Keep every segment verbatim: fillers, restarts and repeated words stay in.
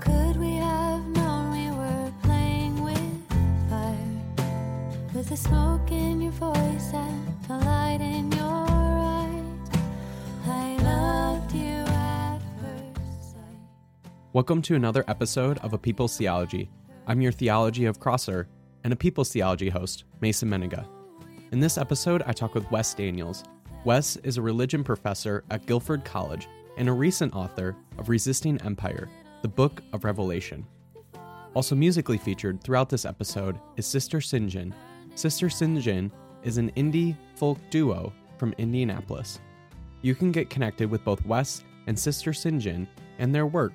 could we have known we were playing with fire? With the smoke in your voice and the light in your eyes, I loved you at first sight. Welcome to another episode of A People's Theology. I'm your Theology of Crosser and A People's Theology host, Mason Mennenga. In this episode, I talk with Wess Daniels. Wess is a religion professor at Guilford College and a recent author of Resisting Empire: The Book of Revelation. Also musically featured throughout this episode is Sister Sinjin. Sister Sinjin is an indie folk duo from Indianapolis. You can get connected with both Wess and Sister Sinjin and their work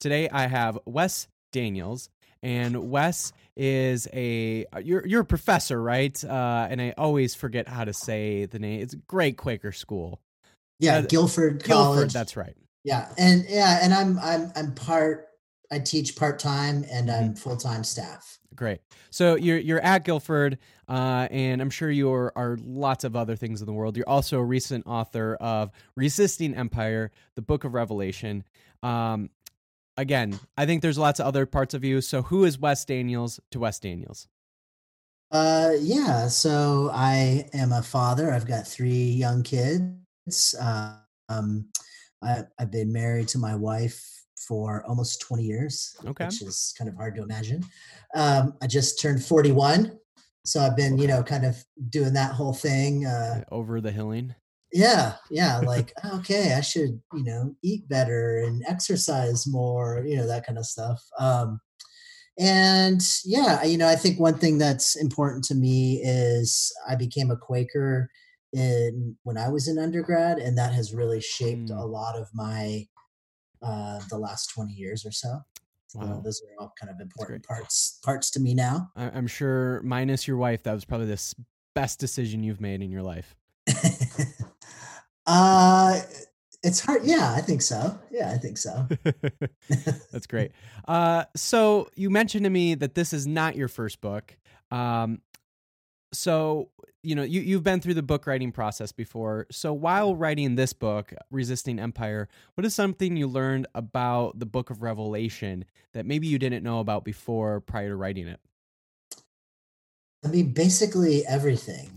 Today I have Wess Daniels, and Wess is a you're you're a professor, right? Uh, and I always forget how to say the name. It's a great Quaker school. Yeah, uh, Guilford College. Guilford, that's right. Yeah, and yeah, and I'm I'm I'm part. I teach part time, and I'm full time staff. Great. So you're you're at Guilford, uh, and I'm sure you are, are lots of other things in the world. You're also a recent author of Resisting Empire: The Book of Revelation. Um, Again, I think there's lots of other parts of you. So who is Wess Daniels to Wess Daniels? Uh, yeah, so I am a father. I've got three young kids. Uh, um, I, I've been married to my wife for almost twenty years, okay, which is kind of hard to imagine. Um, I just turned forty-one. So I've been, okay. you know, kind of doing that whole thing. Uh, Over the hilling. Yeah. Yeah. Like, okay, I should, you know, eat better and exercise more, you know, that kind of stuff. Um, and yeah, you know, I think one thing that's important to me is I became a Quaker in when I was in undergrad, and that has really shaped mm. a lot of my, uh, the last twenty years or so. So wow. Those are all kind of important parts, parts to me now. I- I'm sure minus your wife, that was probably the best decision you've made in your life. Uh, it's hard. Yeah, I think so. Yeah, I think so. That's great. Uh, so you mentioned to me that this is not your first book. Um, so, you know, you, you've been through the book writing process before. So while writing this book, Resisting Empire, what is something you learned about the Book of Revelation that maybe you didn't know about before prior to writing it? I mean, basically everything.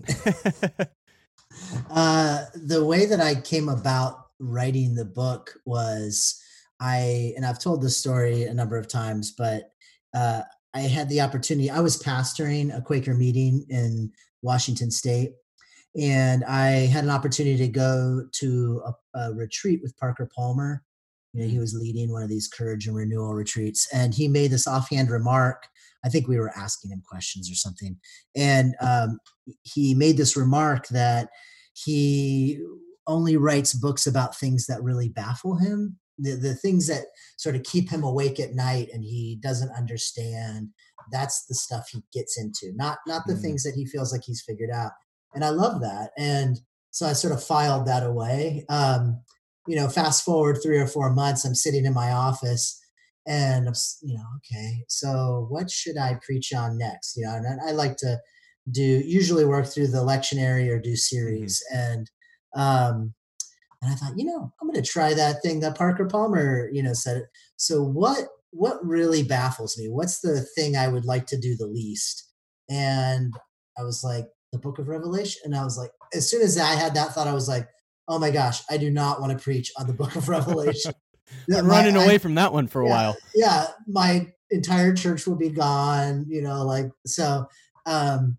Uh, the way that I came about writing the book was I, and I've told this story a number of times, but uh, I had the opportunity, I was pastoring a Quaker meeting in Washington State, and I had an opportunity to go to a, a retreat with Parker Palmer. You know, he was leading one of these courage and renewal retreats, and he made this offhand remark. I think we were asking him questions or something. And um, he made this remark that he only writes books about things that really baffle him, the, the things that sort of keep him awake at night and he doesn't understand. That's the stuff he gets into, not not the mm. things that he feels like he's figured out. And I love that. And so I sort of filed that away. Um, you know, fast forward three or four months, I'm sitting in my office and I'm, you know, okay, so what should I preach on next? You know, and I like to do usually work through the lectionary or do series. Mm-hmm. And, um, and I thought, you know, I'm going to try that thing that Parker Palmer, you know, said. So what, what really baffles me? What's the thing I would like to do the least? And I was like, the Book of Revelation. And I was like, as soon as I had that thought, I was like, oh my gosh, I do not want to preach on the Book of Revelation. yeah, running my, away I, from that one for a yeah, while. Yeah. My entire church will be gone, you know, like, so, um,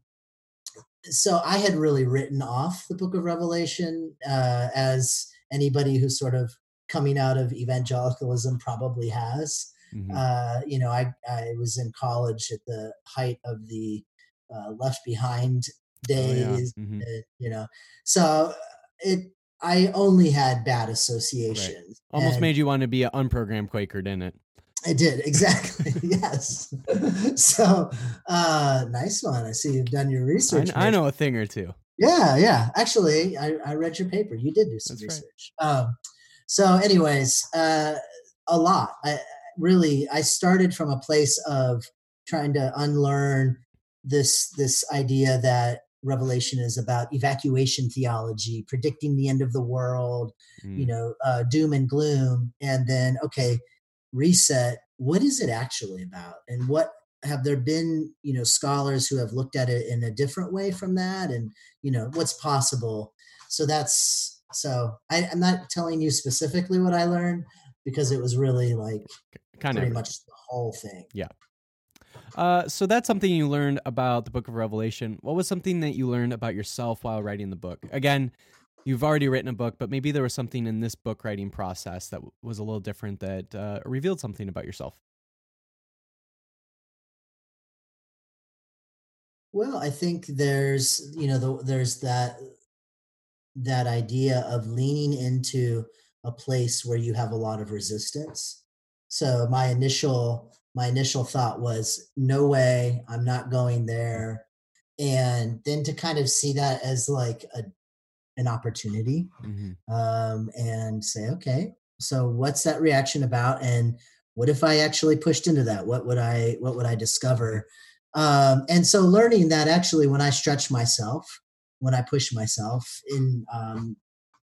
so I had really written off the book of Revelation, uh, as anybody who's sort of coming out of evangelicalism probably has. Mm-hmm. Uh, you know, I, I was in college at the height of the uh, Left Behind days, oh, yeah. mm-hmm. and, you know, so it, I only had bad associations. Right. Almost made you want to be an unprogrammed Quaker, didn't it? I did. Exactly. Yes. So, uh, nice one. I see you've done your research. I, I know a thing or two. Yeah. Yeah. Actually, I, I read your paper. You did do some That's research. Right. Um, so anyways, uh, a lot, I, really, I started from a place of trying to unlearn this, this idea that Revelation is about evacuation theology, predicting the end of the world, mm. you know, uh, doom and gloom. And then, okay, reset. What is it actually about? And what have there been, you know, scholars who have looked at it in a different way from that? And, you know, what's possible? So that's, so I, I'm not telling you specifically what I learned, because it was really like kind pretty of much the whole thing. Yeah. Uh, so that's something you learned about the book of Revelation. What was something that you learned about yourself while writing the book? Again, you've already written a book, but maybe there was something in this book writing process that w- was a little different that uh, revealed something about yourself. Well, I think there's, you know, the, there's that, that idea of leaning into a place where you have a lot of resistance. So my initial My initial thought was, no way, I'm not going there. And then to kind of see that as like a, an opportunity, mm-hmm. um, and say, okay, so what's that reaction about? And what if I actually pushed into that? What would I, what would I discover? Um, and so learning that actually when I stretch myself, when I push myself in um,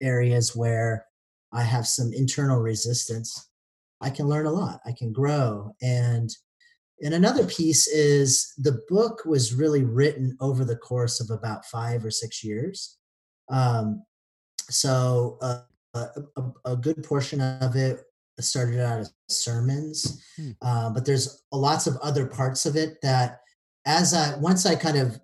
areas where I have some internal resistance, I can learn a lot. I can grow. And, and another piece is the book was really written over the course of about five or six years. Um, so uh, a, a good portion of it started out as sermons, hmm. uh, but there's lots of other parts of it that as I, once I kind of,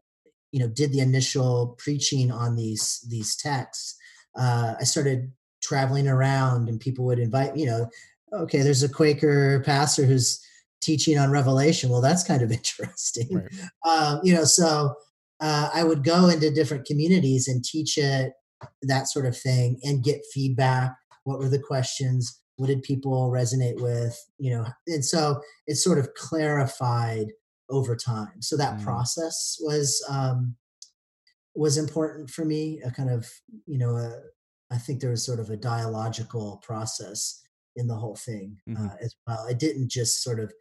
you know, did the initial preaching on these, these texts, uh, I started traveling around and people would invite, you know, okay, there's a Quaker pastor who's teaching on Revelation. Well, that's kind of interesting. Right. Um, you know, so uh, I would go into different communities and teach it, that sort of thing, and get feedback. What were the questions? What did people resonate with? You know, and so it's sort of clarified over time. So that mm. process was, um, was important for me, a kind of, you know, a, I think there was sort of a dialogical process in the whole thing, mm-hmm. uh, as well. It didn't just sort of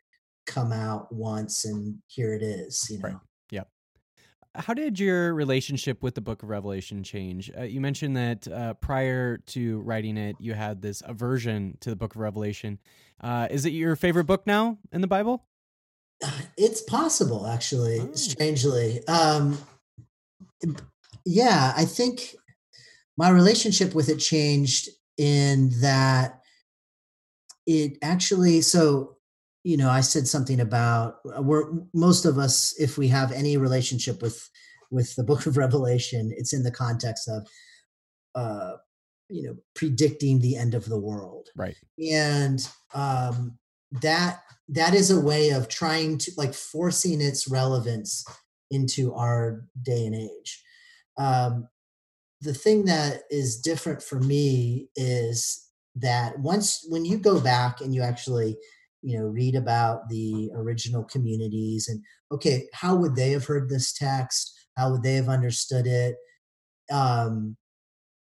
come out once and here it is, you know? Right. Yeah. How did your relationship with the book of Revelation change? Uh, you mentioned that uh, prior to writing it, you had this aversion to the book of Revelation. Uh, is it your favorite book now in the Bible? It's possible, actually, oh. strangely. Um, yeah, I think my relationship with it changed in that it actually, so, you know, I said something about we're most of us, if we have any relationship with, with the book of Revelation, it's in the context of, uh, you know, predicting the end of the world. Right. And um, that, that is a way of trying to like forcing its relevance into our day and age. Um, the thing that is different for me is that once when you go back and you actually, you know, read about the original communities and, okay, how would they have heard this text? How would they have understood it? Um,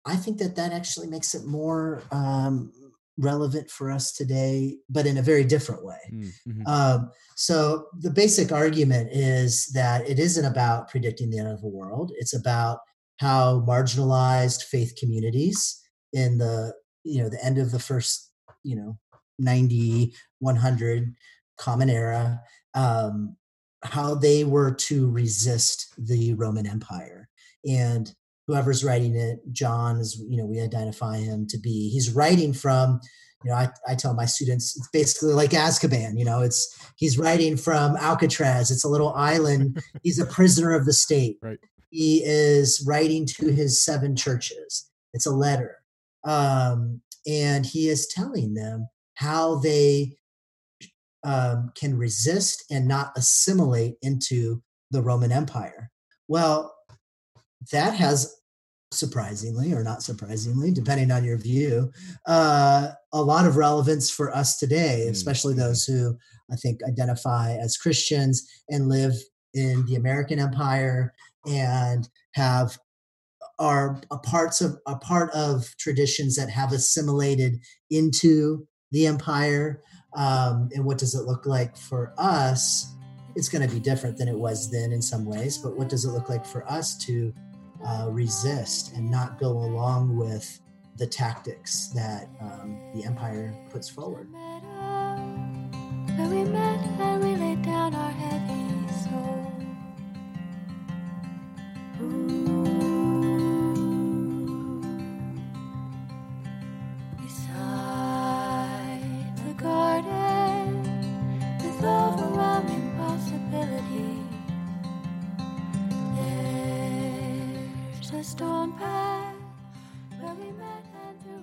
I think that that actually makes it more um, relevant for us today, but in a very different way. Mm-hmm. Um, so the basic argument is that it isn't about predicting the end of the world. It's about how marginalized faith communities in the you know, the end of the first, you know, ninety, one hundred common era, um, how they were to resist the Roman Empire. And whoever's writing it, John is, you know, we identify him to be, he's writing from, You know, I, I tell my students, it's basically like Azkaban, you know, it's, he's writing from Alcatraz. It's a little island. He's a prisoner of the state. Right. He is writing to his seven churches. It's a letter. Um, and he is telling them how they um, can resist and not assimilate into the Roman Empire. Well, that has, surprisingly or not surprisingly, depending on your view, uh, a lot of relevance for us today, especially those who I think identify as Christians and live in the American empire and have are a parts of a part of traditions that have assimilated into the empire. Um, and what does it look like for us? It's going to be different than it was then in some ways, but what does it look like for us to Uh, resist and not go along with the tactics that um, the empire puts forward.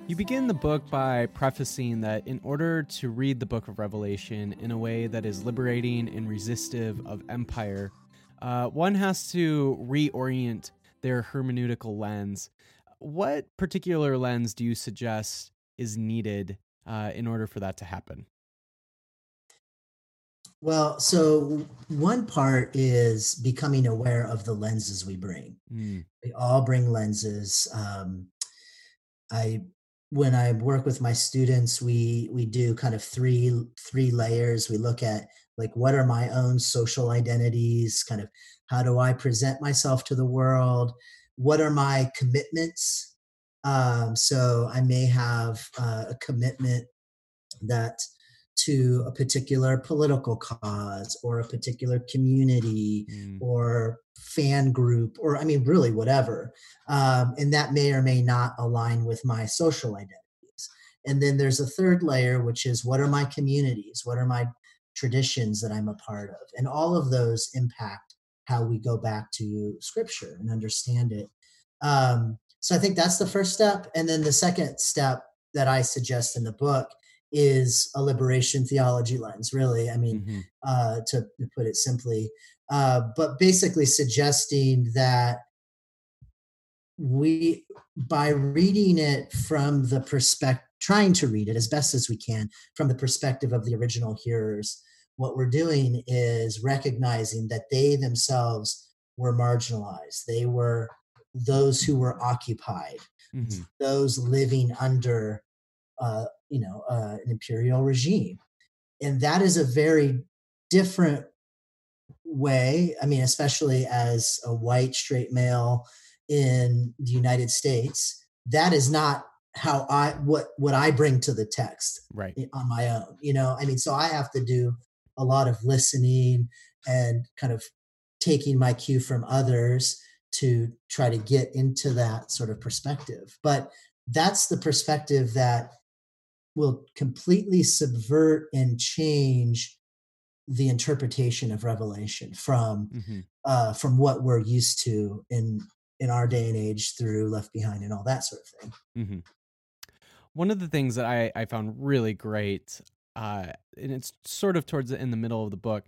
You begin the book by prefacing that in order to read the Book of Revelation in a way that is liberating and resistive of empire, uh, one has to reorient their hermeneutical lens. What particular lens do you suggest is needed uh, in order for that to happen? Well, so one part is becoming aware of the lenses we bring. Mm. We all bring lenses. Um, I, when I work with my students, we we do kind of three three layers. We look at like, what are my own social identities? Kind of how do I present myself to the world? What are my commitments? Um, so I may have uh, a commitment that to a particular political cause or a particular community mm. or fan group, or I mean, really whatever. Um, and that may or may not align with my social identities. And then there's a third layer, which is what are my communities? What are my traditions that I'm a part of? And all of those impact how we go back to scripture and understand it. Um, so I think that's the first step. And then the second step that I suggest in the book is a liberation theology lens, really. I mean, mm-hmm. uh, to, to put it simply, uh, but basically suggesting that we, by reading it from the perspective, trying to read it as best as we can from the perspective of the original hearers, what we're doing is recognizing that they themselves were marginalized. They were those who were occupied, mm-hmm. those living under Uh, you know, uh, an imperial regime. And that is a very different way. I mean, especially as a white straight male in the United States, that is not how I, what, what I bring to the text right. on my own, you know, I mean, so I have to do a lot of listening and kind of taking my cue from others to try to get into that sort of perspective. But that's the perspective that will completely subvert and change the interpretation of Revelation from mm-hmm. uh, from what we're used to in in our day and age through Left Behind and all that sort of thing. Mm-hmm. One of the things that I, I found really great, uh, and it's sort of towards the, in the middle of the book,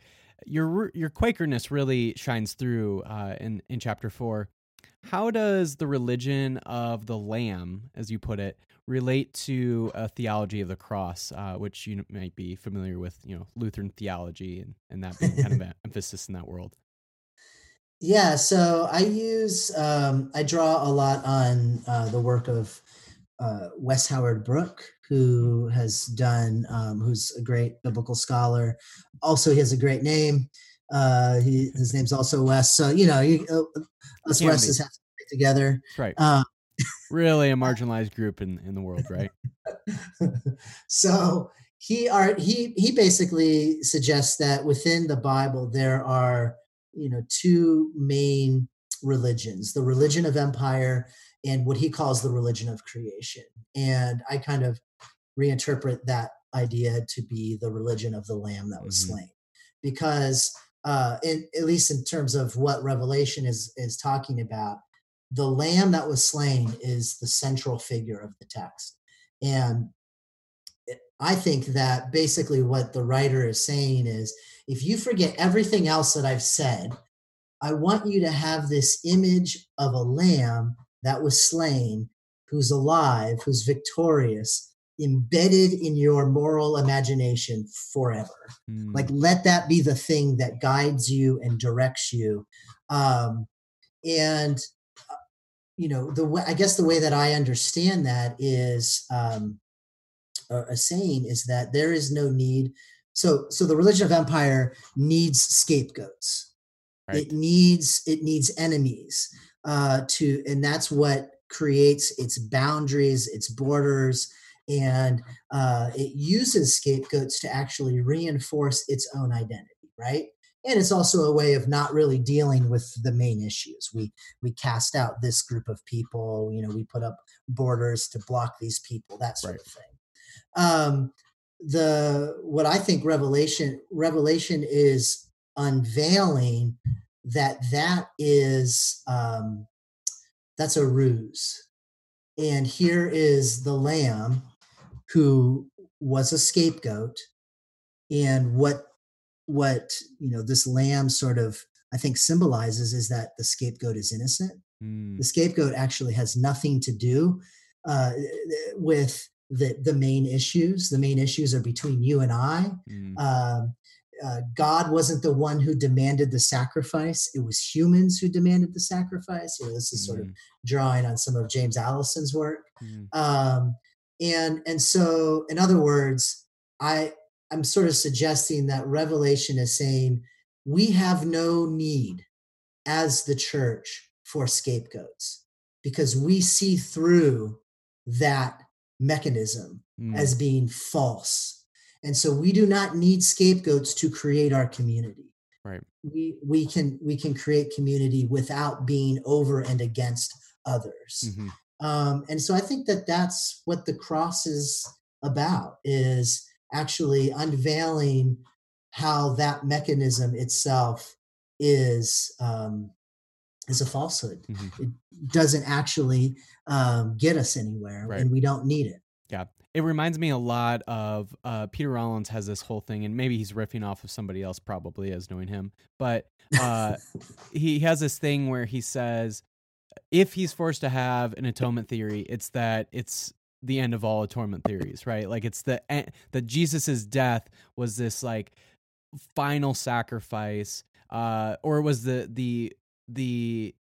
your your Quakerness really shines through uh, in in chapter four. How does the religion of the Lamb, as you put it, relate to a theology of the cross, uh, which you might be familiar with, you know, Lutheran theology and, and that being kind of an emphasis in that world? Yeah, so I use, um, I draw a lot on uh, the work of uh, Wess Howard Brook, who has done, um, who's a great biblical scholar. Also, he has a great name. Uh, he, his name's also Wes. So, you know, you, uh, us Wes's have to get together. Right. Um, really a marginalized group in, in the world, right? So he are, he, he basically suggests that within the Bible, there are, you know, two main religions, the religion of empire and what he calls the religion of creation. And I kind of reinterpret that idea to be the religion of the Lamb that was mm-hmm. slain. Because uh, in, at least in terms of what Revelation is is talking about, the Lamb that was slain is the central figure of the text. And I think that basically what the writer is saying is, if you forget everything else that I've said, I want you to have this image of a lamb that was slain, who's alive, who's victorious, embedded in your moral imagination forever. Mm. Like, let that be the thing that guides you and directs you. Um, and, uh, you know, the way, I guess the way that I understand that is, um, a saying is that there is no need. So, so the religion of empire needs scapegoats. Right. It needs, it needs enemies uh, to, and that's what creates its boundaries, its borders, and uh, it uses scapegoats to actually reinforce its own identity, right? And it's also a way of not really dealing with the main issues. We we cast out this group of people, you know, we put up borders to block these people, that sort right. of thing. Um, the what I think Revelation Revelation is unveiling that that is um, that's a ruse, and here is the Lamb who was a scapegoat, and what what you know this Lamb sort of I think symbolizes is that the scapegoat is innocent. Mm. The scapegoat actually has nothing to do uh, with the the main issues. The main issues are between you and I. Mm. Uh, uh, God wasn't the one who demanded the sacrifice. It was humans who demanded the sacrifice. You know, this is mm. sort of drawing on some of James Alison's work. Mm. Um, and and so, in other words, I, I'm sort of suggesting that Revelation is saying we have no need as the church for scapegoats, because we see through that mechanism mm. as being false. And so we do not need scapegoats to create our community. Right. We we can we can create community without being over and against others. Mm-hmm. Um, and so I think that that's what the cross is about, is actually unveiling how that mechanism itself is um, is a falsehood. Mm-hmm. It doesn't actually um, get us anywhere, right. and we don't need it. Yeah. It reminds me a lot of uh, Peter Rollins has this whole thing, and maybe he's riffing off of somebody else, probably, as knowing him. But uh, he has this thing where he says, if he's forced to have an atonement theory, it's that it's the end of all atonement theories, right? Like, it's the that Jesus's death was this like final sacrifice, uh, or was the the the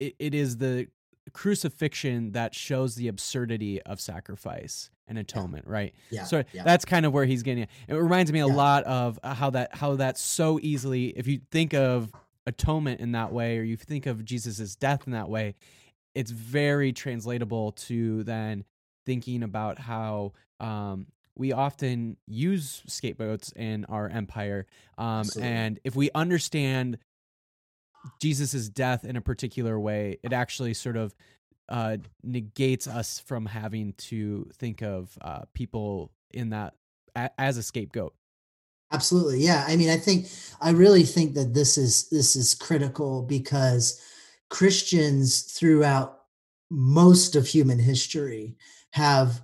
it, it is the crucifixion that shows the absurdity of sacrifice and atonement, yeah. right? Yeah. So yeah. that's kind of where he's getting at. It reminds me a yeah. lot of how that how that's so easily, if you think of atonement in that way, or you think of Jesus's death in that way, it's very translatable to then thinking about how um, we often use scapegoats in our empire. Um, and if we understand Jesus's death in a particular way, it actually sort of uh, negates us from having to think of uh, people in that a- as a scapegoat. Absolutely, yeah. I mean, I think I really think that this is this is critical, because Christians throughout most of human history have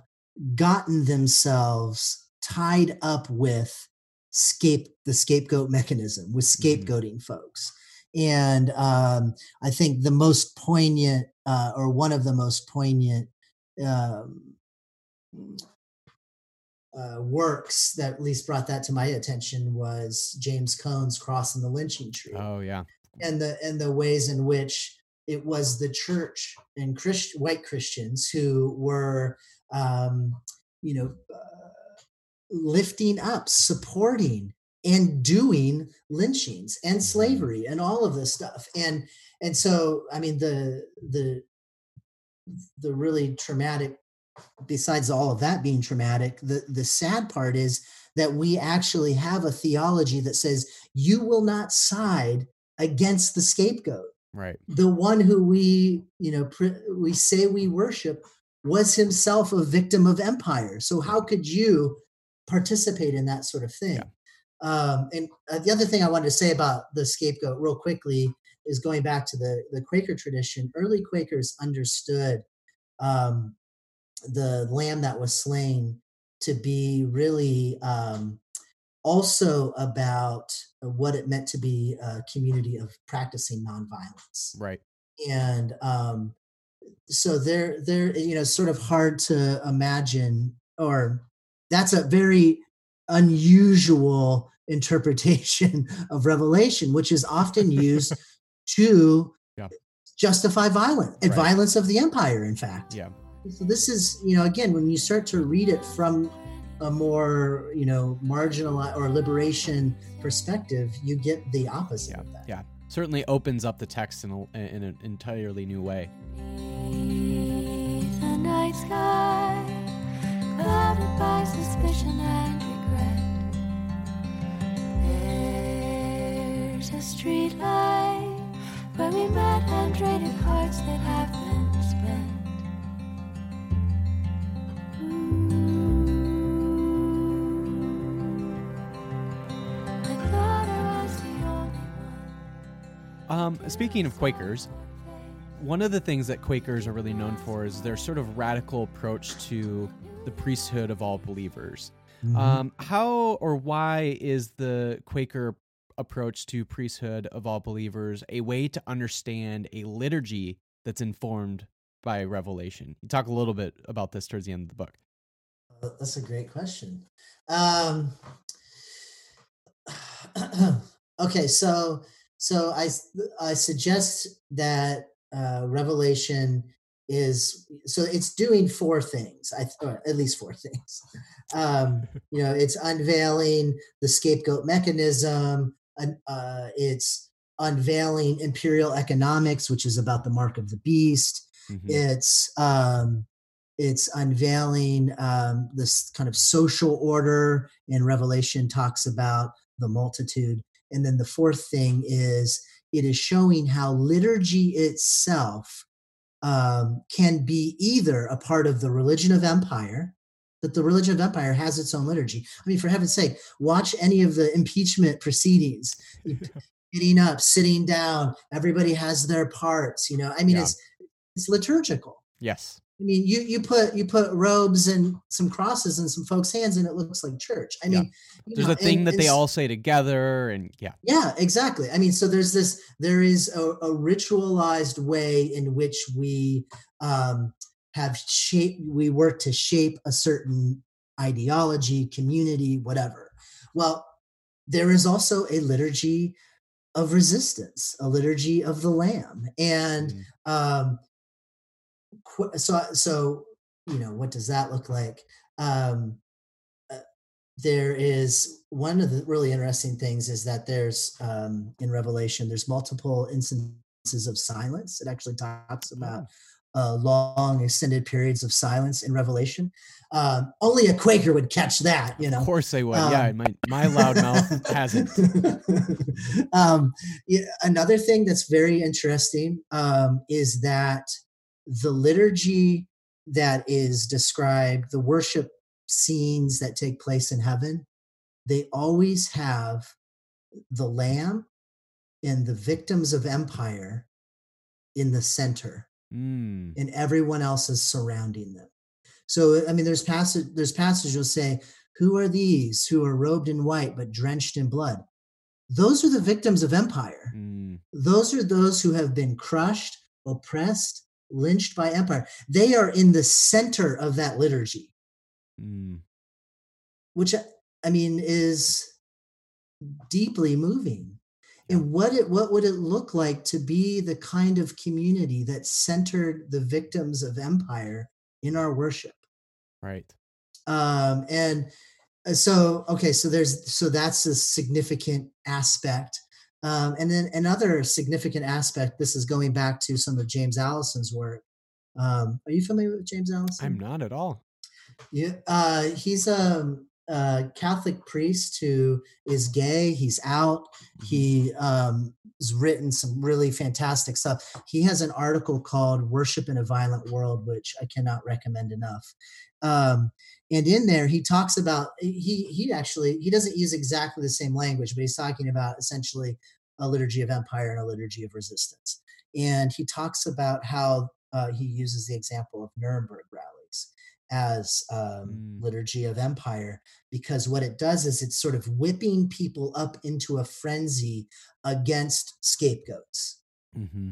gotten themselves tied up with scape the scapegoat mechanism, with scapegoating mm-hmm. folks. And um, I think the most poignant, uh, or one of the most poignant um, uh, works that at least brought that to my attention was James Cone's Cross and the Lynching Tree. Oh, yeah. And the and the ways in which it was the church and Christ, white Christians who were, um, you know, uh, lifting up, supporting, and doing lynchings and slavery and all of this stuff. And and so, I mean, the the the really traumatic, besides all of that being traumatic, the, the sad part is that we actually have a theology that says you will not side against the scapegoat. Right. The one who we, you know, pr- we say we worship was himself a victim of empire. So how could you participate in that sort of thing? Yeah. Um, and uh, the other thing I wanted to say about the scapegoat real quickly is going back to the, the Quaker tradition. Early Quakers understood um, the lamb that was slain to be really um, also about what it meant to be a community of practicing nonviolence. Right. And um, so they're, they're, you know, sort of hard to imagine, or that's a very unusual interpretation of Revelation, which is often used to yeah. justify violence, and right. violence of the empire, in fact. Yeah. So this is, you know, again, when you start to read it from a more, you know, marginalized or liberation perspective, you get the opposite yeah. of that. Yeah. Certainly opens up the text in, a, in an entirely new way. The night sky, clouded by suspicion and regret. There's a street light where we met and traded hearts that have been spent. Um, speaking of Quakers, one of the things that Quakers are really known for is their sort of radical approach to the priesthood of all believers. Mm-hmm. Um, how or why is the Quaker approach to priesthood of all believers a way to understand a liturgy that's informed by Revelation? You talk a little bit about this towards the end of the book. That's a great question. Um, okay, so... So I, I suggest that uh, Revelation is, so it's doing four things, I, or at least four things. Um, you know, it's unveiling the scapegoat mechanism. Uh, it's unveiling imperial economics, which is about the mark of the beast. Mm-hmm. It's um, it's unveiling um, this kind of social order, and Revelation talks about the multitude. And then the fourth thing is it is showing how liturgy itself um, can be either a part of the religion of empire, that the religion of empire has its own liturgy. I mean, for heaven's sake, watch any of the impeachment proceedings, getting up, sitting down, everybody has their parts, you know, I mean, yeah. it's, it's liturgical. Yes. I mean, you you put you put robes and some crosses and some folks' hands, and it looks like church. I yeah. mean, there's know, a thing and, that and, they all say together, and yeah, yeah, exactly. I mean, so there's this. There is a, a ritualized way in which we um, have shape. We work to shape a certain ideology, community, whatever. Well, there is also a liturgy of resistance, a liturgy of the Lamb, and. Mm. Um, So, so you know, what does that look like? Um, uh, there is one of the really interesting things is that there's um, in Revelation, there's multiple instances of silence. It actually talks about uh, long extended periods of silence in Revelation. Um, only a Quaker would catch that, you know. Of course they would. Um, yeah, my, my loud mouth hasn't. um, yeah, another thing that's very interesting um, is that the liturgy that is described, the worship scenes that take place in heaven, they always have the Lamb and the victims of empire in the center, mm. and everyone else is surrounding them. So, I mean, there's passage, there's passage will say, who are these who are robed in white but drenched in blood? Those are the victims of empire. Mm. Those are those who have been crushed, oppressed, lynched by empire. They are in the center of that liturgy, mm. which I mean is deeply moving. And what it what would it look like to be the kind of community that centered the victims of empire in our worship? Right. Um, and so okay, so there's so that's a significant aspect. Um, and then another significant aspect, this is going back to some of James Alison's work. Um, are you familiar with James Allison? I'm not at all. Yeah, uh, he's a uh, Catholic priest who is gay. He's out. He um, has written some really fantastic stuff. He has an article called Worship in a Violent World, which I cannot recommend enough. Um, and in there, he talks about, he, he actually, he doesn't use exactly the same language, but he's talking about essentially a liturgy of empire and a liturgy of resistance. And he talks about how uh, he uses the example of Nuremberg rallies as um, mm. liturgy of empire, because what it does is it's sort of whipping people up into a frenzy against scapegoats. Mm-hmm.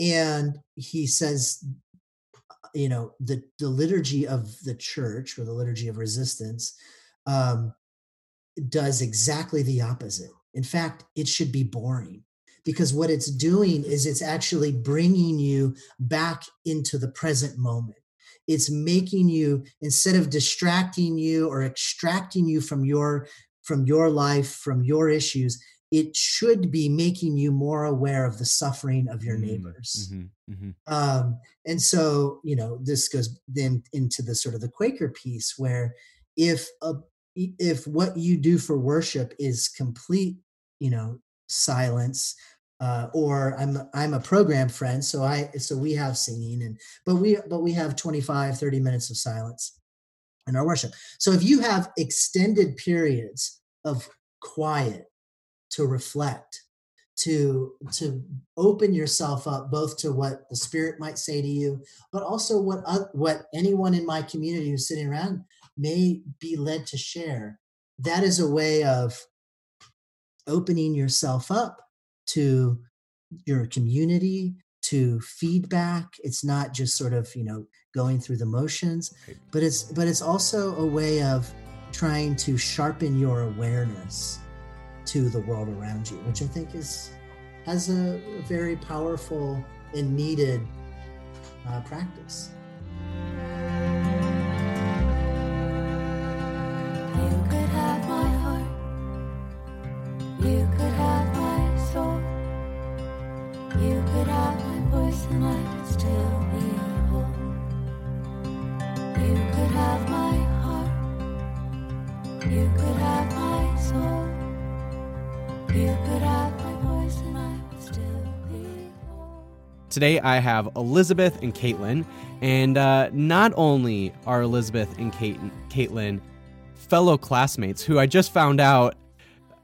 And he says, you know, the, the liturgy of the church, or the liturgy of resistance, um, does exactly the opposite. In fact, it should be boring, because what it's doing is it's actually bringing you back into the present moment. It's making you, instead of distracting you or extracting you from your, from your life, from your issues, it should be making you more aware of the suffering of your neighbors. Mm-hmm, mm-hmm. Um, and so, you know, this goes then into the sort of the Quaker piece, where if a, if what you do for worship is complete, you know, silence, uh, or I'm, I'm a program friend. So I, so we have singing and, but we, but we have twenty-five, thirty minutes of silence in our worship. So if you have extended periods of quiet to reflect, to, to open yourself up both to what the Spirit might say to you, but also what, uh, what anyone in my community who's sitting around may be led to share, that is a way of opening yourself up to your community, to feedback. It's not just sort of, you know, going through the motions, but it's, but it's also a way of trying to sharpen your awareness to the world around you, which I think is, has a, a very powerful and needed uh, practice. You could have my soul, you could have my voice, and I could still be whole. You could have my heart, you could have my soul, you could have my voice, and I could still be whole. Today I have Elizabeth and Caitlin, and uh, not only are Elizabeth and Kate- Caitlin fellow classmates, who I just found out,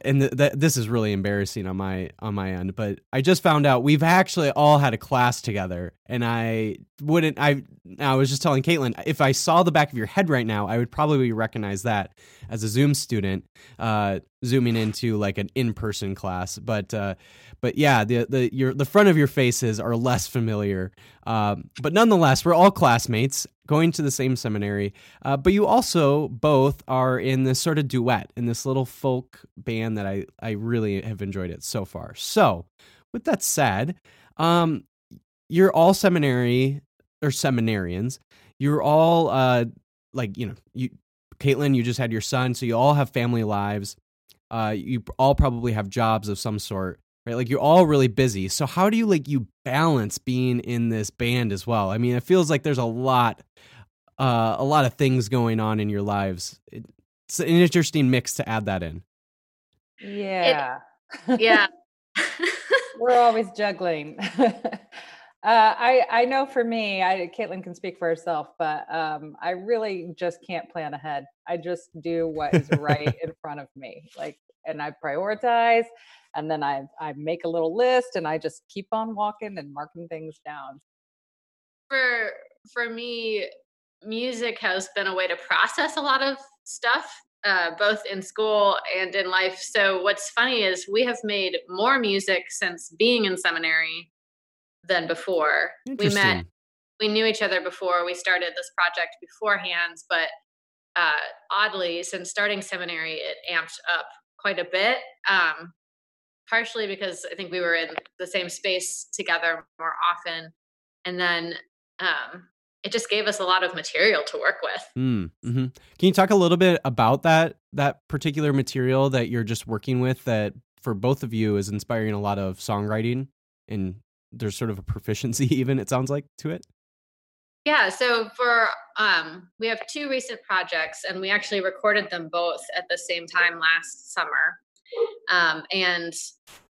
and th- th- this is really embarrassing on my on my end, but I just found out we've actually all had a class together, and I wouldn't, I I was just telling Caitlin, if I saw the back of your head right now, I would probably recognize that as a Zoom student, uh, zooming into like an in-person class. But uh, but yeah, the the your the front of your faces are less familiar, um, but nonetheless, we're all classmates going to the same seminary, uh, but you also both are in this sort of duet, in this little folk band that I, I really have enjoyed it so far. So with that said, um, you're all seminary or seminarians. You're all uh, like, you know, you, Caitlin, you just had your son, so you all have family lives. Uh, you all probably have jobs of some sort, right? Like, you're all really busy. So how do you like you balance being in this band as well? I mean, it feels like there's a lot, uh, a lot of things going on in your lives. It's an interesting mix to add that in. Yeah. It, yeah. We're always juggling. uh, I, I know for me, I, Caitlin can speak for herself, but um, I really just can't plan ahead. I just do what is right in front of me. Like, and I prioritize. And then I I make a little list, and I just keep on walking and marking things down. For for me, music has been a way to process a lot of stuff, uh, both in school and in life. So what's funny is we have made more music since being in seminary than before. We met, we knew each other before we started this project beforehand, but uh, oddly, since starting seminary, it amped up quite a bit. Um, partially because I think we were in the same space together more often. And then um, it just gave us a lot of material to work with. Mm, mm-hmm. Can you talk a little bit about that, that particular material that you're just working with that for both of you is inspiring a lot of songwriting, and there's sort of a proficiency even, it sounds like, to it? Yeah, so for um, we have two recent projects, and we actually recorded them both at the same time last summer. Um, and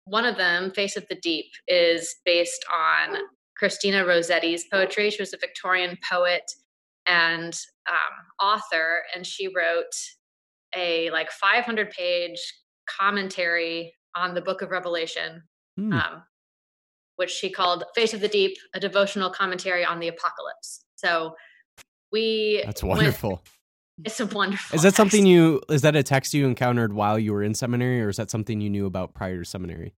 one of them, Face of the Deep, is based on Christina Rossetti's poetry. She was a Victorian poet and um, author, and she wrote a like five hundred page commentary on the Book of Revelation, mm. um, which she called Face of the Deep, a devotional commentary on the apocalypse. So we... That's wonderful. Went, it's a wonderful Is that text. something you... Is that a text you encountered while you were in seminary, or is that something you knew about prior to seminary?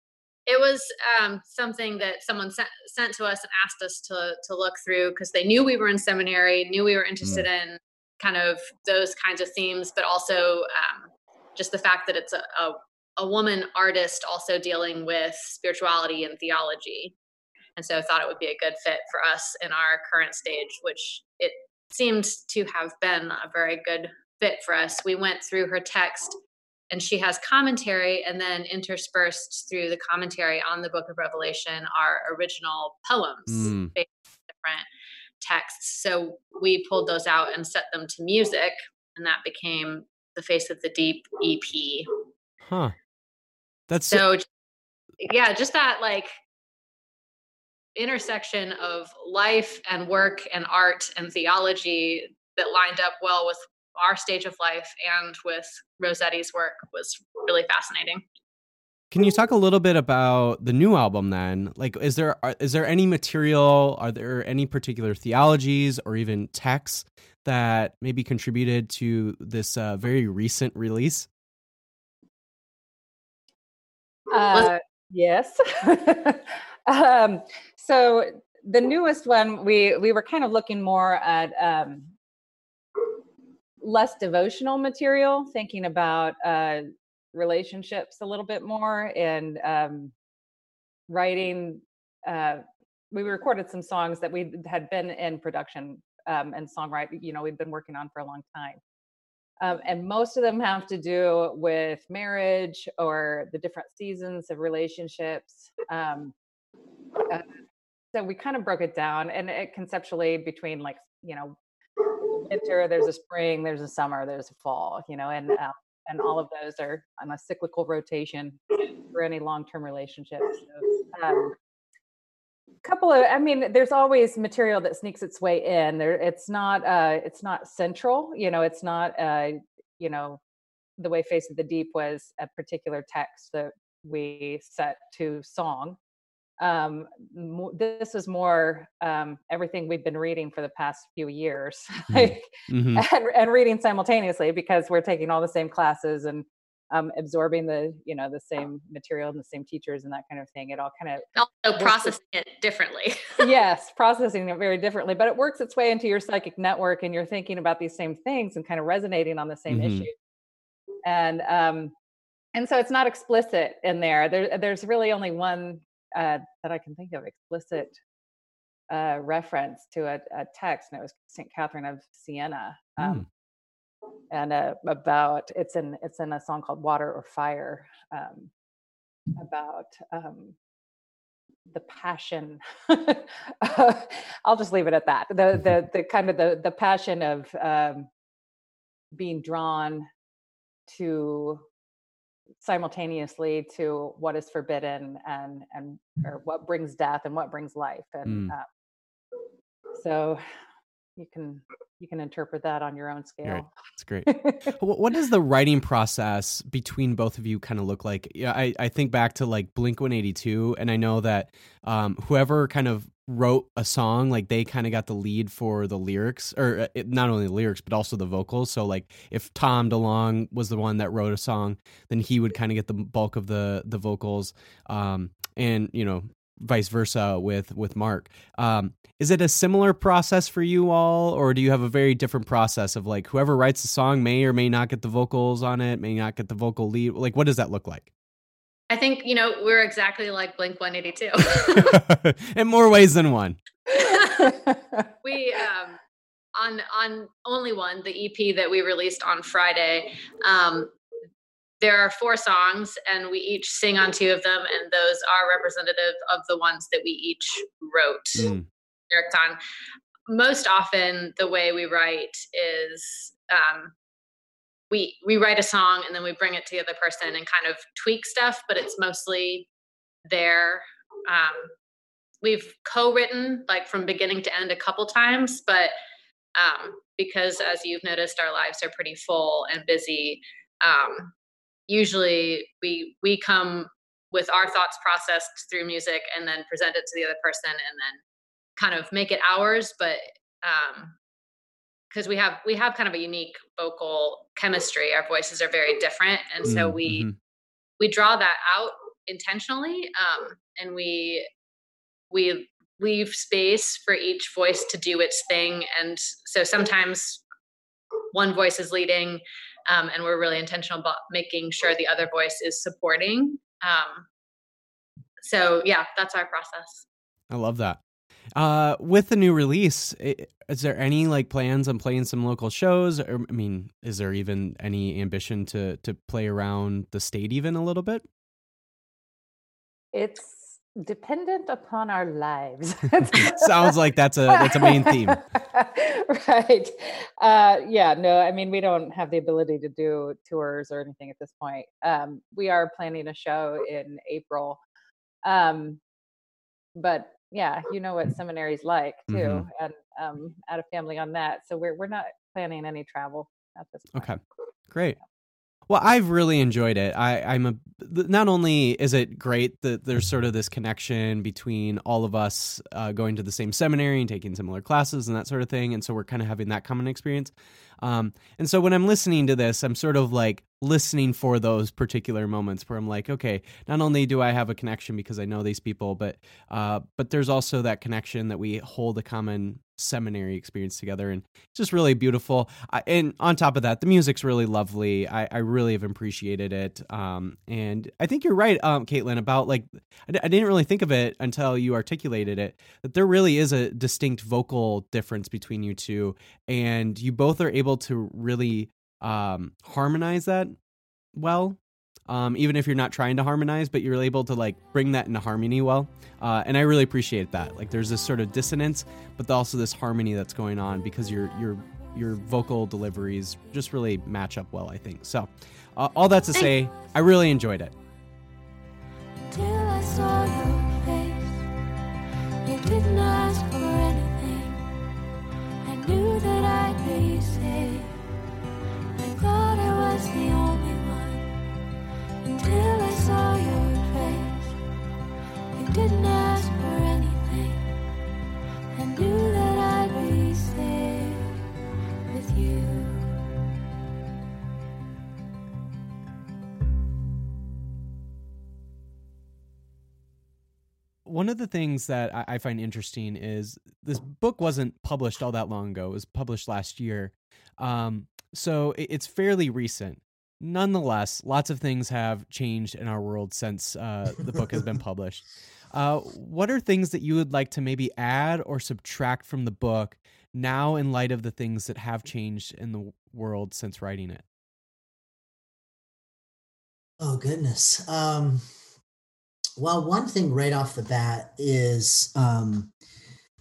It was um, something that someone sent, sent to us and asked us to, to look through because they knew we were in seminary, knew we were interested mm. in kind of those kinds of themes, but also um, just the fact that it's a... a a woman artist also dealing with spirituality and theology. And so I thought it would be a good fit for us in our current stage, which it seemed to have been a very good fit for us. We went through her text and she has commentary, and then interspersed through the commentary on the Book of Revelation are original poems mm. based on different texts. So we pulled those out and set them to music, and that became the Face of the Deep E P. Huh. That's so, so yeah, just that like intersection of life and work and art and theology that lined up well with our stage of life and with Rossetti's work was really fascinating. Can you talk a little bit about the new album then? Like, is there is there any material, are there any particular theologies or even texts that maybe contributed to this uh, very recent release? Uh, yes. um, so the newest one, we, we were kind of looking more at um, less devotional material, thinking about uh, relationships a little bit more, and um, writing. Uh, we recorded some songs that we had been in production um, and songwriting, you know, we'd been working on for a long time. Um, and most of them have to do with marriage or the different seasons of relationships. Um, uh, so we kind of broke it down, and it conceptually between like, you know, winter, there's a spring, there's a summer, there's a fall, you know, and, uh, and all of those are on a cyclical rotation for any long-term relationships. So, um, couple of, I mean, there's always material that sneaks its way in there. It's not, uh, it's not central, you know, it's not, uh, you know, the way Face of the Deep was a particular text that we set to song. Um, this is more, um, everything we've been reading for the past few years like, mm-hmm. and, and reading simultaneously because we're taking all the same classes and, Um, absorbing the, you know, the same material and the same teachers and that kind of thing. It all kind of also processing it differently. Yes, processing it very differently, but it works its way into your psychic network, and you're thinking about these same things and kind of resonating on the same mm-hmm. issue. And um, and so it's not explicit in there. There, there's really only one uh, that I can think of explicit uh, reference to a, a text, and it was Saint Catherine of Siena. Um, mm. And uh, about it's in it's in a song called "Water or Fire," um, about um, the passion. uh, I'll just leave it at that. The the the kind of the the passion of um, being drawn to simultaneously to what is forbidden and and or what brings death and what brings life, and mm. uh, so. You can you can interpret that on your own scale. That's great. What does the writing process between both of you kind of look like? Yeah, I, I think back to like Blink one eighty-two, and I know that um, whoever kind of wrote a song, like they kind of got the lead for the lyrics, or it, not only the lyrics but also the vocals. So like if Tom DeLonge was the one that wrote a song, then he would kind of get the bulk of the the vocals, um, and you know. Vice versa with, with Mark. Um, is it a similar process for you all, or do you have a very different process of like whoever writes the song may or may not get the vocals on it, may not get the vocal lead? Like, what does that look like? I think, you know, we're exactly like Blink one eighty-two. In more ways than one. we, um, on, on only one, the E P that we released on Friday, um, there are four songs, and we each sing on two of them, and those are representative of the ones that we each wrote lyrics mm. on. most often the way we write is um, we we write a song and then we bring it to the other person and kind of tweak stuff, but it's mostly their. Um, we've co-written like from beginning to end a couple times, but um, because as you've noticed, our lives are pretty full and busy. Um, usually we we come with our thoughts processed through music and then present it to the other person and then kind of make it ours, but um, because we have we have kind of a unique vocal chemistry. Our voices are very different, and so we mm-hmm. we draw that out intentionally, um, and we we leave space for each voice to do its thing. And so sometimes one voice is leading, um, and we're really intentional about making sure the other voice is supporting. Um, so yeah, that's our process. I love that. Uh, with the new release, is there any like plans on playing some local shows? Or, I mean, is there even any ambition to, to play around the state even a little bit? It's dependent upon our lives. Sounds like that's a, that's a main theme. Right. Uh, yeah, no, I mean, we don't have the ability to do tours or anything at this point. Um, we are planning a show in April. Um, but yeah, you know what seminary's like too, mm-hmm. and um, out of family on that. So we're we're not planning any travel at this point. Okay, great. Well, I've really enjoyed it. I, I'm a not only is it great that there's sort of this connection between all of us uh, going to the same seminary and taking similar classes and that sort of thing, and so we're kind of having that common experience. Um, and so when I'm listening to this, I'm sort of like listening for those particular moments where I'm like, okay, not only do I have a connection because I know these people, but uh, but there's also that connection that we hold a common seminary experience together, and it's just really beautiful. I, and on top of that, the music's really lovely. I, I really have appreciated it. Um, and I think you're right, um, Caitlin, about like, I, I didn't really think of it until you articulated it, that there really is a distinct vocal difference between you two, and you both are able to really um, harmonize that well. Um, even if you're not trying to harmonize, but you're able to like bring that into harmony well. Uh, and I really appreciate that. Like there's this sort of dissonance, but also this harmony that's going on because your your your vocal deliveries just really match up well, I think. So uh, all that to say, I really enjoyed it. Until I saw your face, you didn't ask for anything. I knew that I'd be safe. I thought I was the only one. Until I saw your face, you didn't ask for anything. I knew that I'd be safe with you. One of the things that I find interesting is this book wasn't published all that long ago. It was published last year. Um, so it's fairly recent. Nonetheless, lots of things have changed in our world since uh, the book has been published. Uh, what are things that you would like to maybe add or subtract from the book now in light of the things that have changed in the world since writing it? Oh, goodness. Um, well, one thing right off the bat is um,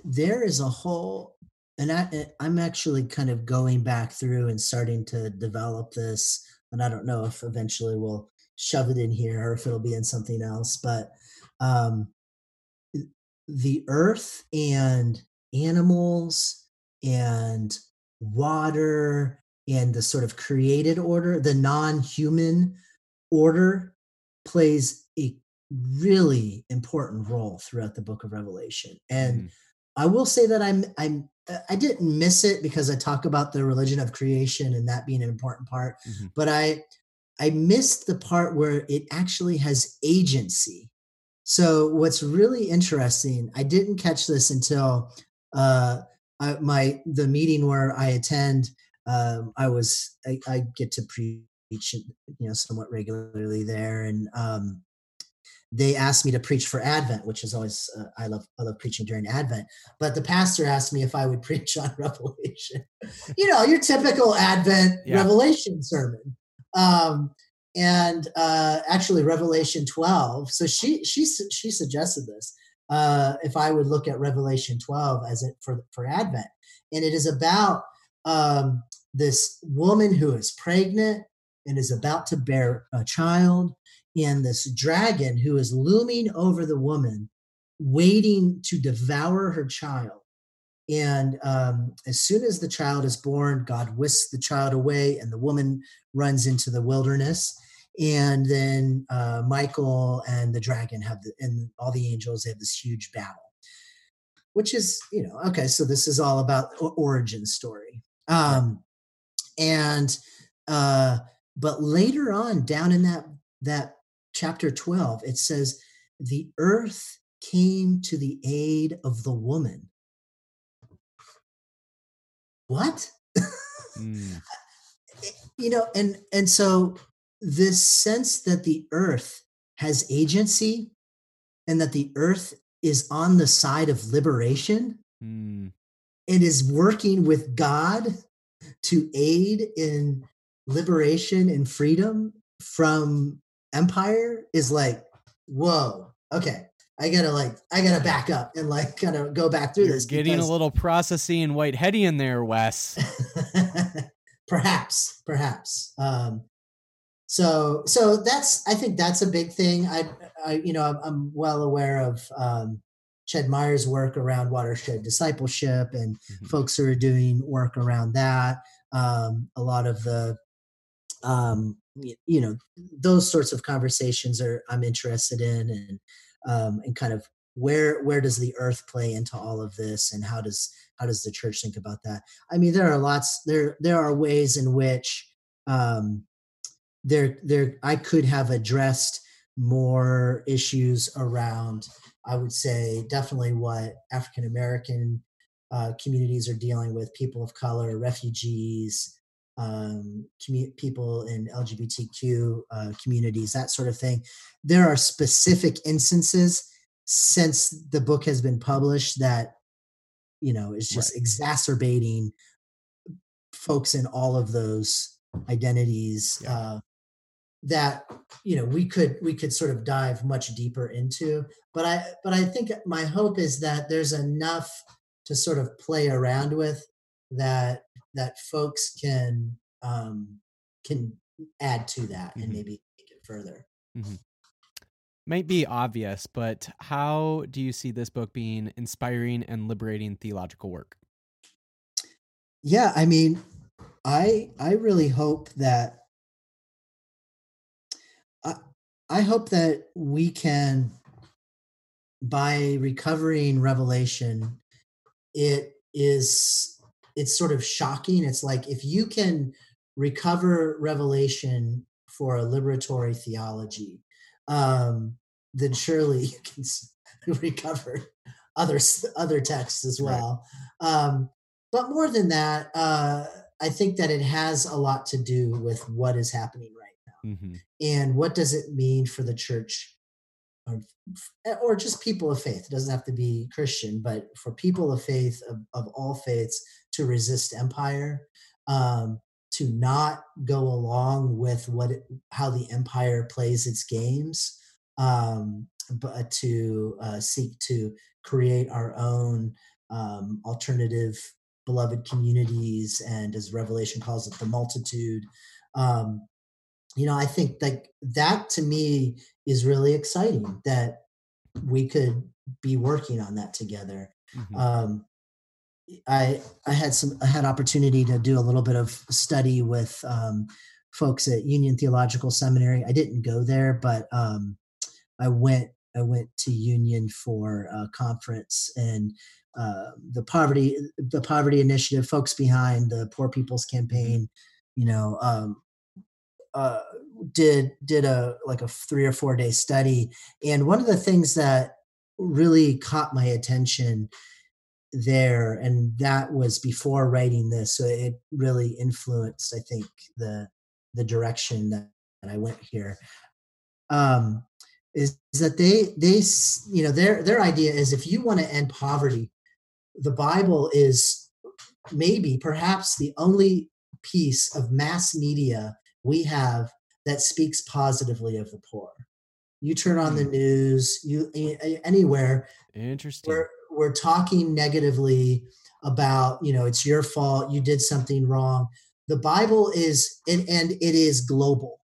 there is a whole, and I, I'm actually kind of going back through and starting to develop this. And I don't know if eventually we'll shove it in here or if it'll be in something else, but um, the earth and animals and water and the sort of created order, the non-human order, plays a really important role throughout the Book of Revelation. And mm. I will say that I'm I'm I didn't miss it because I talk about the religion of creation and that being an important part, mm-hmm. but I I missed the part where it actually has agency. So what's really interesting, I didn't catch this until uh, I, my the meeting where I attend. Um, I was I, I get to preach, you know, somewhat regularly there, and um, they asked me to preach for Advent, which is always, uh, I love I love preaching during Advent. But the pastor asked me if I would preach on Revelation. You know, your typical Advent yeah. Revelation sermon. Um, and uh, actually Revelation twelve. So she she she suggested this, uh, if I would look at Revelation twelve as it for, for Advent. And it is about um, this woman who is pregnant and is about to bear a child, and this dragon who is looming over the woman, waiting to devour her child. And um, as soon as the child is born, God whisks the child away, and the woman runs into the wilderness. And then uh, Michael and the dragon have, the, and all the angels have this huge battle, which is, you know, okay, so this is all about origin story. Um, and, uh, but later on down in that, that chapter twelve, it says, the earth came to the aid of the woman. What? Mm. You know, and, and so this sense that the earth has agency and that the earth is on the side of liberation mm. and is working with God to aid in liberation and freedom from empire is like, whoa, okay. I gotta like, I gotta back up and like kind of go back through You're this. Getting because... a little processy and white-heady in there, Wes. perhaps, perhaps. Um, so, so that's, I think that's a big thing. I, I you know, I'm, I'm well aware of um, Ched Myers' work around watershed discipleship and mm-hmm. folks who are doing work around that. Um, a lot of the, um, you know, those sorts of conversations are I'm interested in and. Um, and kind of where where does the earth play into all of this, and how does how does the church think about that? I mean, there are lots there there are ways in which um, there there I could have addressed more issues around. I would say definitely what African American uh, communities are dealing with, people of color, refugees, um, commu- people in L G B T Q uh, communities, that sort of thing. There are specific instances since the book has been published that, you know, it's just right. exacerbating folks in all of those identities yeah. uh, that, you know, we could, we could sort of dive much deeper into, but I, but I think my hope is that there's enough to sort of play around with that, that folks can um, can add to that mm-hmm. and maybe take it further. Mm-hmm. Might be obvious, but how do you see this book being inspiring and liberating theological work? Yeah, I mean, I I really hope that I, I hope that we can, by recovering Revelation, it is. It's sort of shocking. It's like if you can recover Revelation for a liberatory theology, um, then surely you can recover other other texts as well. Right. Um, but more than that, uh, I think that it has a lot to do with what is happening right now, mm-hmm. and what does it mean for the church, or, or just people of faith. It doesn't have to be Christian, but for people of faith of, of all faiths. To resist empire, um, to not go along with what it, how the empire plays its games, um, but to uh, seek to create our own um, alternative beloved communities, and as Revelation calls it, the multitude. Um, you know, I think that that to me is really exciting that we could be working on that together. Mm-hmm. Um, I, I had some I had opportunity to do a little bit of study with um, folks at Union Theological Seminary. I didn't go there, but um, I went I went to Union for a conference, and uh, the poverty the poverty initiative, folks behind the Poor People's Campaign, you know, um, uh, did did a like a three or four day study, and one of the things that really caught my attention. There and that was before writing this, so it really influenced, I think, the the direction that, that I went here. Um, is, is that they they you know their their idea is if you want to end poverty, the Bible is maybe perhaps the only piece of mass media we have that speaks positively of the poor. You turn on mm. the news, you anywhere. Interesting. We're talking negatively about, you know, it's your fault, you did something wrong. The Bible is, and, and it is global.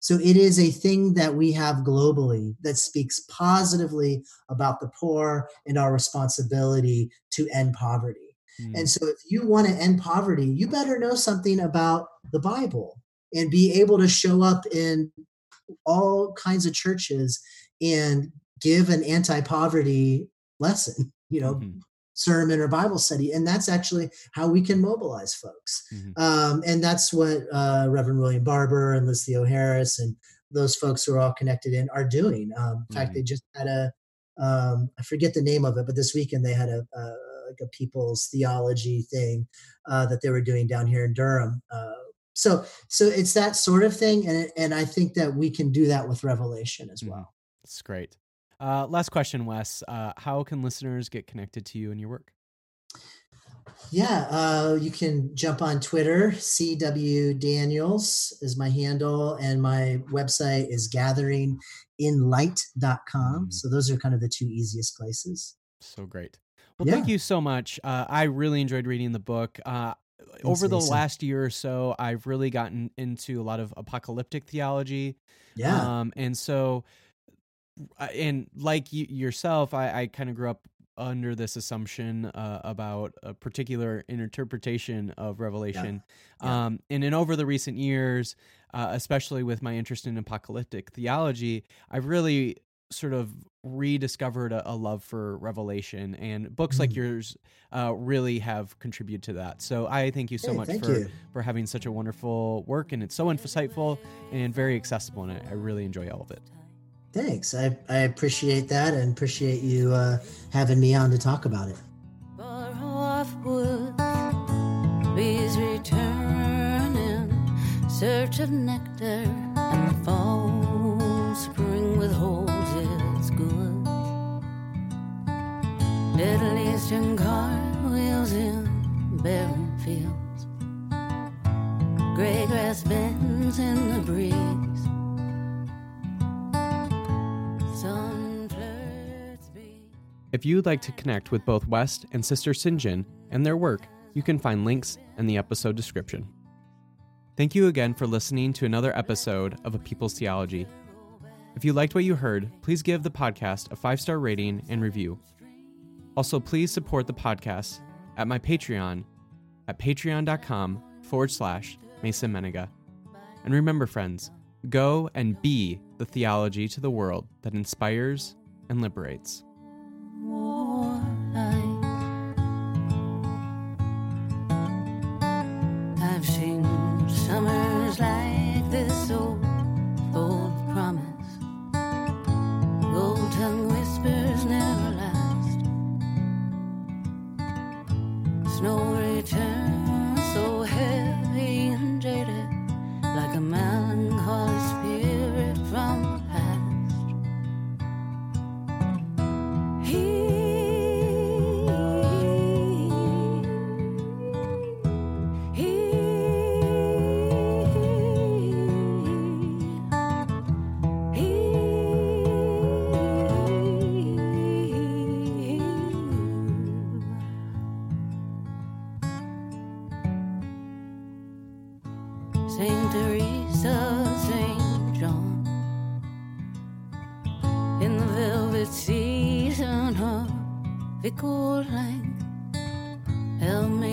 So it is a thing that we have globally that speaks positively about the poor and our responsibility to end poverty. Mm. And so if you want to end poverty, you better know something about the Bible and be able to show up in all kinds of churches and give an anti-poverty lesson, you know, mm-hmm. sermon or Bible study. And that's actually how we can mobilize folks. Mm-hmm. Um, and that's what uh, Reverend William Barber and Liz Theoharis and those folks who are all connected in are doing. Um, in fact, mm-hmm. they just had a, um, I forget the name of it, but this weekend they had a, a, like a people's theology thing uh, that they were doing down here in Durham. Uh, so, so it's that sort of thing. And, and I think that we can do that with Revelation as well. Mm-hmm. That's great. Uh, last question, Wes. Uh, how can listeners get connected to you and your work? Yeah, uh, you can jump on Twitter. C W Daniels is my handle, and my website is gathering in light dot com. Mm. So those are kind of the two easiest places. So great. Well, yeah. Thank you so much. Uh, I really enjoyed reading the book. Uh, Thanks, over the Mason. Last year or so, I've really gotten into a lot of apocalyptic theology. Yeah. Um, and so... And like you, yourself, I, I kind of grew up under this assumption uh, about a particular interpretation of Revelation. Yeah. Yeah. Um, and in over the recent years, uh, especially with my interest in apocalyptic theology, I've really sort of rediscovered a, a love for Revelation, and books mm-hmm. like yours uh, really have contributed to that. So I thank you so hey, much for, you. for having such a wonderful work, and it's so insightful and very accessible, and I, I really enjoy all of it. Thanks. I, I appreciate that and appreciate you uh, having me on to talk about it. Far off woods, bees return in search of nectar, and the fall spring withholds its good. Dead eastern cartwheels in barren fields, gray grass bends in the breeze. If you'd like to connect with both Wess and Sister Sinjin and their work, you can find links in the episode description. Thank you again for listening to another episode of A People's Theology. If you liked what you heard, please give the podcast a five-star rating and review. Also, please support the podcast at my Patreon at patreon.com forward slash Mason Mennenga. And remember, friends, go and be the theology to the world that inspires and liberates. I've seen summers like this old, old promise. Gold tongue whispers never last. Snow returns so heavy and jaded, like a melancholy spirit from the past. He season of the cool line, help me.